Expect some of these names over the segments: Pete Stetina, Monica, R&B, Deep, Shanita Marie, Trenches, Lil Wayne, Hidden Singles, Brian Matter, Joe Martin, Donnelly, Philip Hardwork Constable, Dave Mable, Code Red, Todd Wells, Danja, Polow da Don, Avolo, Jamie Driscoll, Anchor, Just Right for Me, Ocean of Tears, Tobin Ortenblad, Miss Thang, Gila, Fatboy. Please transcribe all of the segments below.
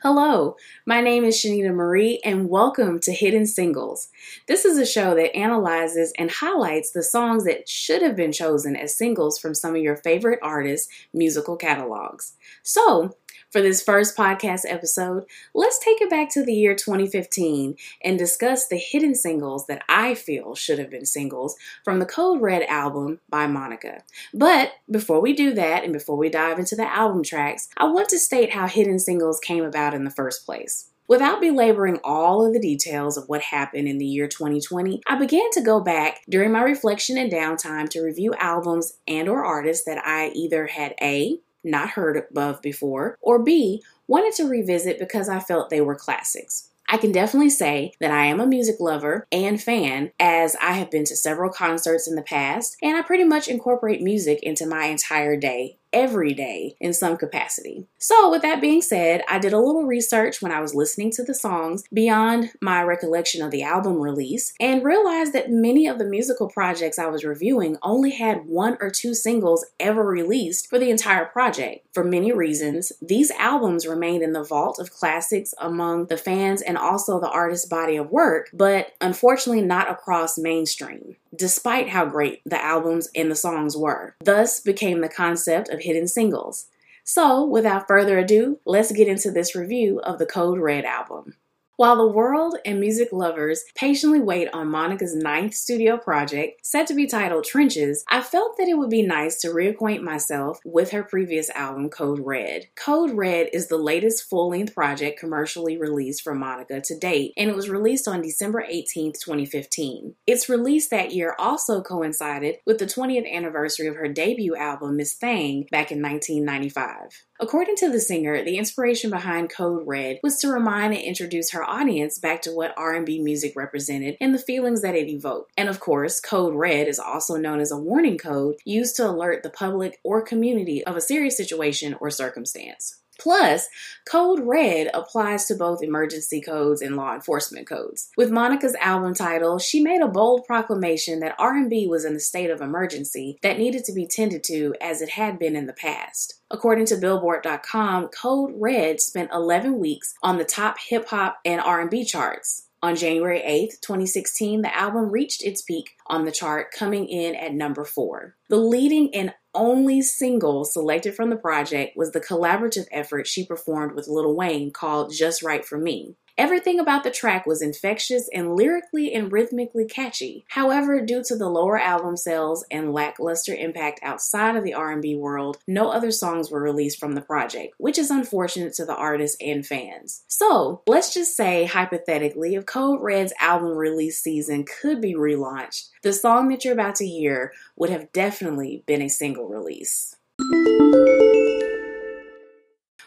Hello, my name is Shanita Marie, and welcome to Hidden Singles. This is a show that analyzes and highlights the songs that should have been chosen as singles from some of your favorite artists' musical catalogs. So, for this first podcast episode, let's take it back to the year 2015 and discuss the hidden singles that I feel should have been singles from the Code Red album by Monica. But before we do that, and before we dive into the album tracks, I want to state how hidden singles came about in the first place. Without belaboring all of the details of what happened in the year 2020, I began to go back during my reflection and downtime to review albums and/or artists that I either had A, not heard of before, or B, wanted to revisit because I felt they were classics. I can definitely say that I am a music lover and fan, as I have been to several concerts in the past, and I pretty much incorporate music into my entire day, every day, in some capacity. So with that being said, I did a little research when I was listening to the songs beyond my recollection of the album release, and realized that many of the musical projects I was reviewing only had one or two singles ever released for the entire project. For many reasons, these albums remained in the vault of classics among the fans and also the artist's body of work, but unfortunately not across mainstream, despite how great the albums and the songs were. Thus became the concept of hidden singles. So, without further ado, let's get into this review of the Code Red album. While the world and music lovers patiently wait on Monica's 9th studio project, set to be titled Trenches, I felt that it would be nice to reacquaint myself with her previous album, Code Red. Code Red is the latest full-length project commercially released from Monica to date, and it was released on December 18, 2015. Its release that year also coincided with the 20th anniversary of her debut album, Miss Thang, back in 1995. According to the singer, the inspiration behind Code Red was to remind and introduce her audience back to what R&B music represented and the feelings that it evoked. And of course, Code Red is also known as a warning code used to alert the public or community of a serious situation or circumstance. Plus, Code Red applies to both emergency codes and law enforcement codes. With Monica's album title, she made a bold proclamation that R&B was in a state of emergency that needed to be tended to as it had been in the past. According to Billboard.com, Code Red spent 11 weeks on the top hip-hop and R&B charts. On January 8, 2016, the album reached its peak on the chart, coming in at number 4. The leading and only single selected from the project was the collaborative effort she performed with Lil Wayne called Just Right for Me. Everything about the track was infectious and lyrically and rhythmically catchy. However, due to the lower album sales and lackluster impact outside of the R&B world, no other songs were released from the project, which is unfortunate to the artists and fans. So, let's just say, hypothetically, if Code Red's album release season could be relaunched, the song that you're about to hear would have definitely been a single release.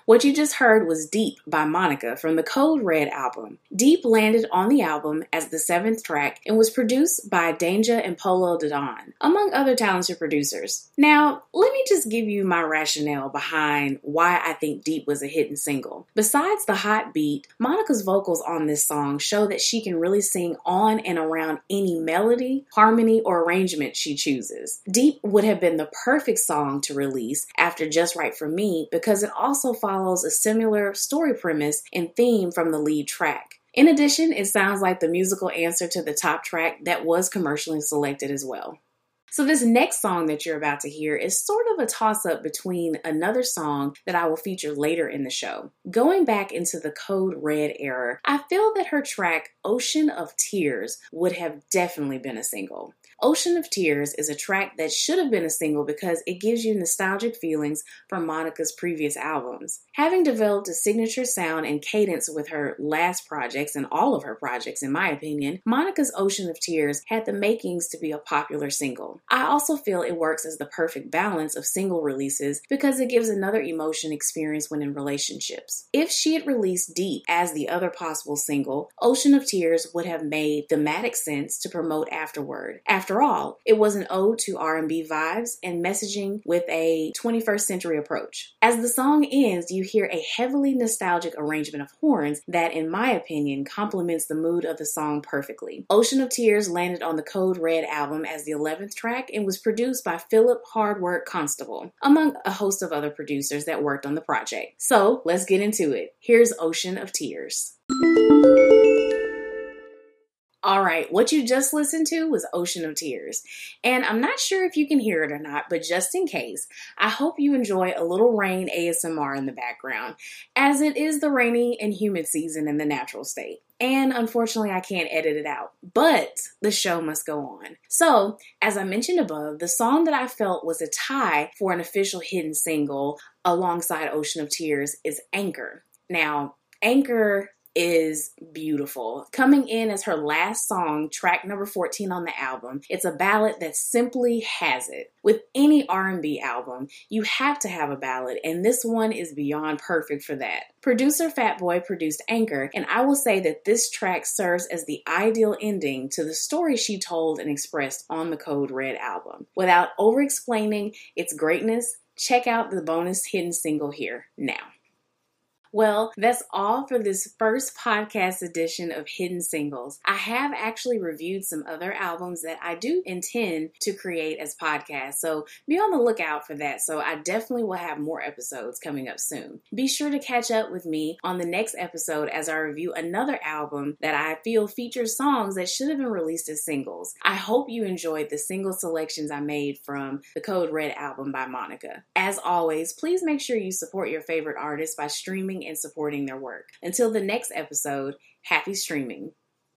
What you just heard was Deep by Monica from the Code Red album. Deep landed on the album as the 7th track and was produced by Danja and Polow da Don, among other talented producers. Now, let me just give you my rationale behind why I think Deep was a hidden single. Besides the hot beat, Monica's vocals on this song show that she can really sing on and around any melody, harmony, or arrangement she chooses. Deep would have been the perfect song to release after Just Right for Me because it also follows a similar story premise and theme from the lead track. In addition, it sounds like the musical answer to the top track that was commercially selected as well. So this next song that you're about to hear is sort of a toss-up between another song that I will feature later in the show. Going back into the Code Red era, I feel that her track Ocean of Tears would have definitely been a single. Ocean of Tears is a track that should have been a single because it gives you nostalgic feelings from Monica's previous albums. Having developed a signature sound and cadence with her last projects and all of her projects, in my opinion, Monica's Ocean of Tears had the makings to be a popular single. I also feel it works as the perfect balance of single releases because it gives another emotion experience when in relationships. If she had released Deep as the other possible single, Ocean of Tears would have made thematic sense to promote afterward. After all, it was an ode to R&B vibes and messaging with a 21st century approach. As the song ends, you you hear a heavily nostalgic arrangement of horns that, in my opinion, complements the mood of the song perfectly. Ocean of Tears landed on the Code Red album as the 11th track and was produced by Philip Hardwork Constable, among a host of other producers that worked on the project. So let's get into it. Here's Ocean of Tears. All right, what you just listened to was Ocean of Tears. And I'm not sure if you can hear it or not, but just in case, I hope you enjoy a little rain ASMR in the background, as it is the rainy and humid season in the natural state. And unfortunately, I can't edit it out, but the show must go on. So, as I mentioned above, the song that I felt was a tie for an official hidden single alongside Ocean of Tears is Anchor. Now, Anchor is beautiful. Coming in as her last song, track number 14 on the album, it's a ballad that simply has it. With any R&B album, you have to have a ballad, and this one is beyond perfect for that. Producer Fatboy produced Anchor, and I will say that this track serves as the ideal ending to the story she told and expressed on the Code Red album. Without over-explaining its greatness, check out the bonus hidden single here now. Well, that's all for this first podcast edition of Hidden Singles. I have actually reviewed some other albums that I do intend to create as podcasts, so be on the lookout for that. So I definitely will have more episodes coming up soon. Be sure to catch up with me on the next episode as I review another album that I feel features songs that should have been released as singles. I hope you enjoyed the single selections I made from the Code Red album by Monica. As always, please make sure you support your favorite artists by streaming and supporting their work. Until the next episode, happy streaming.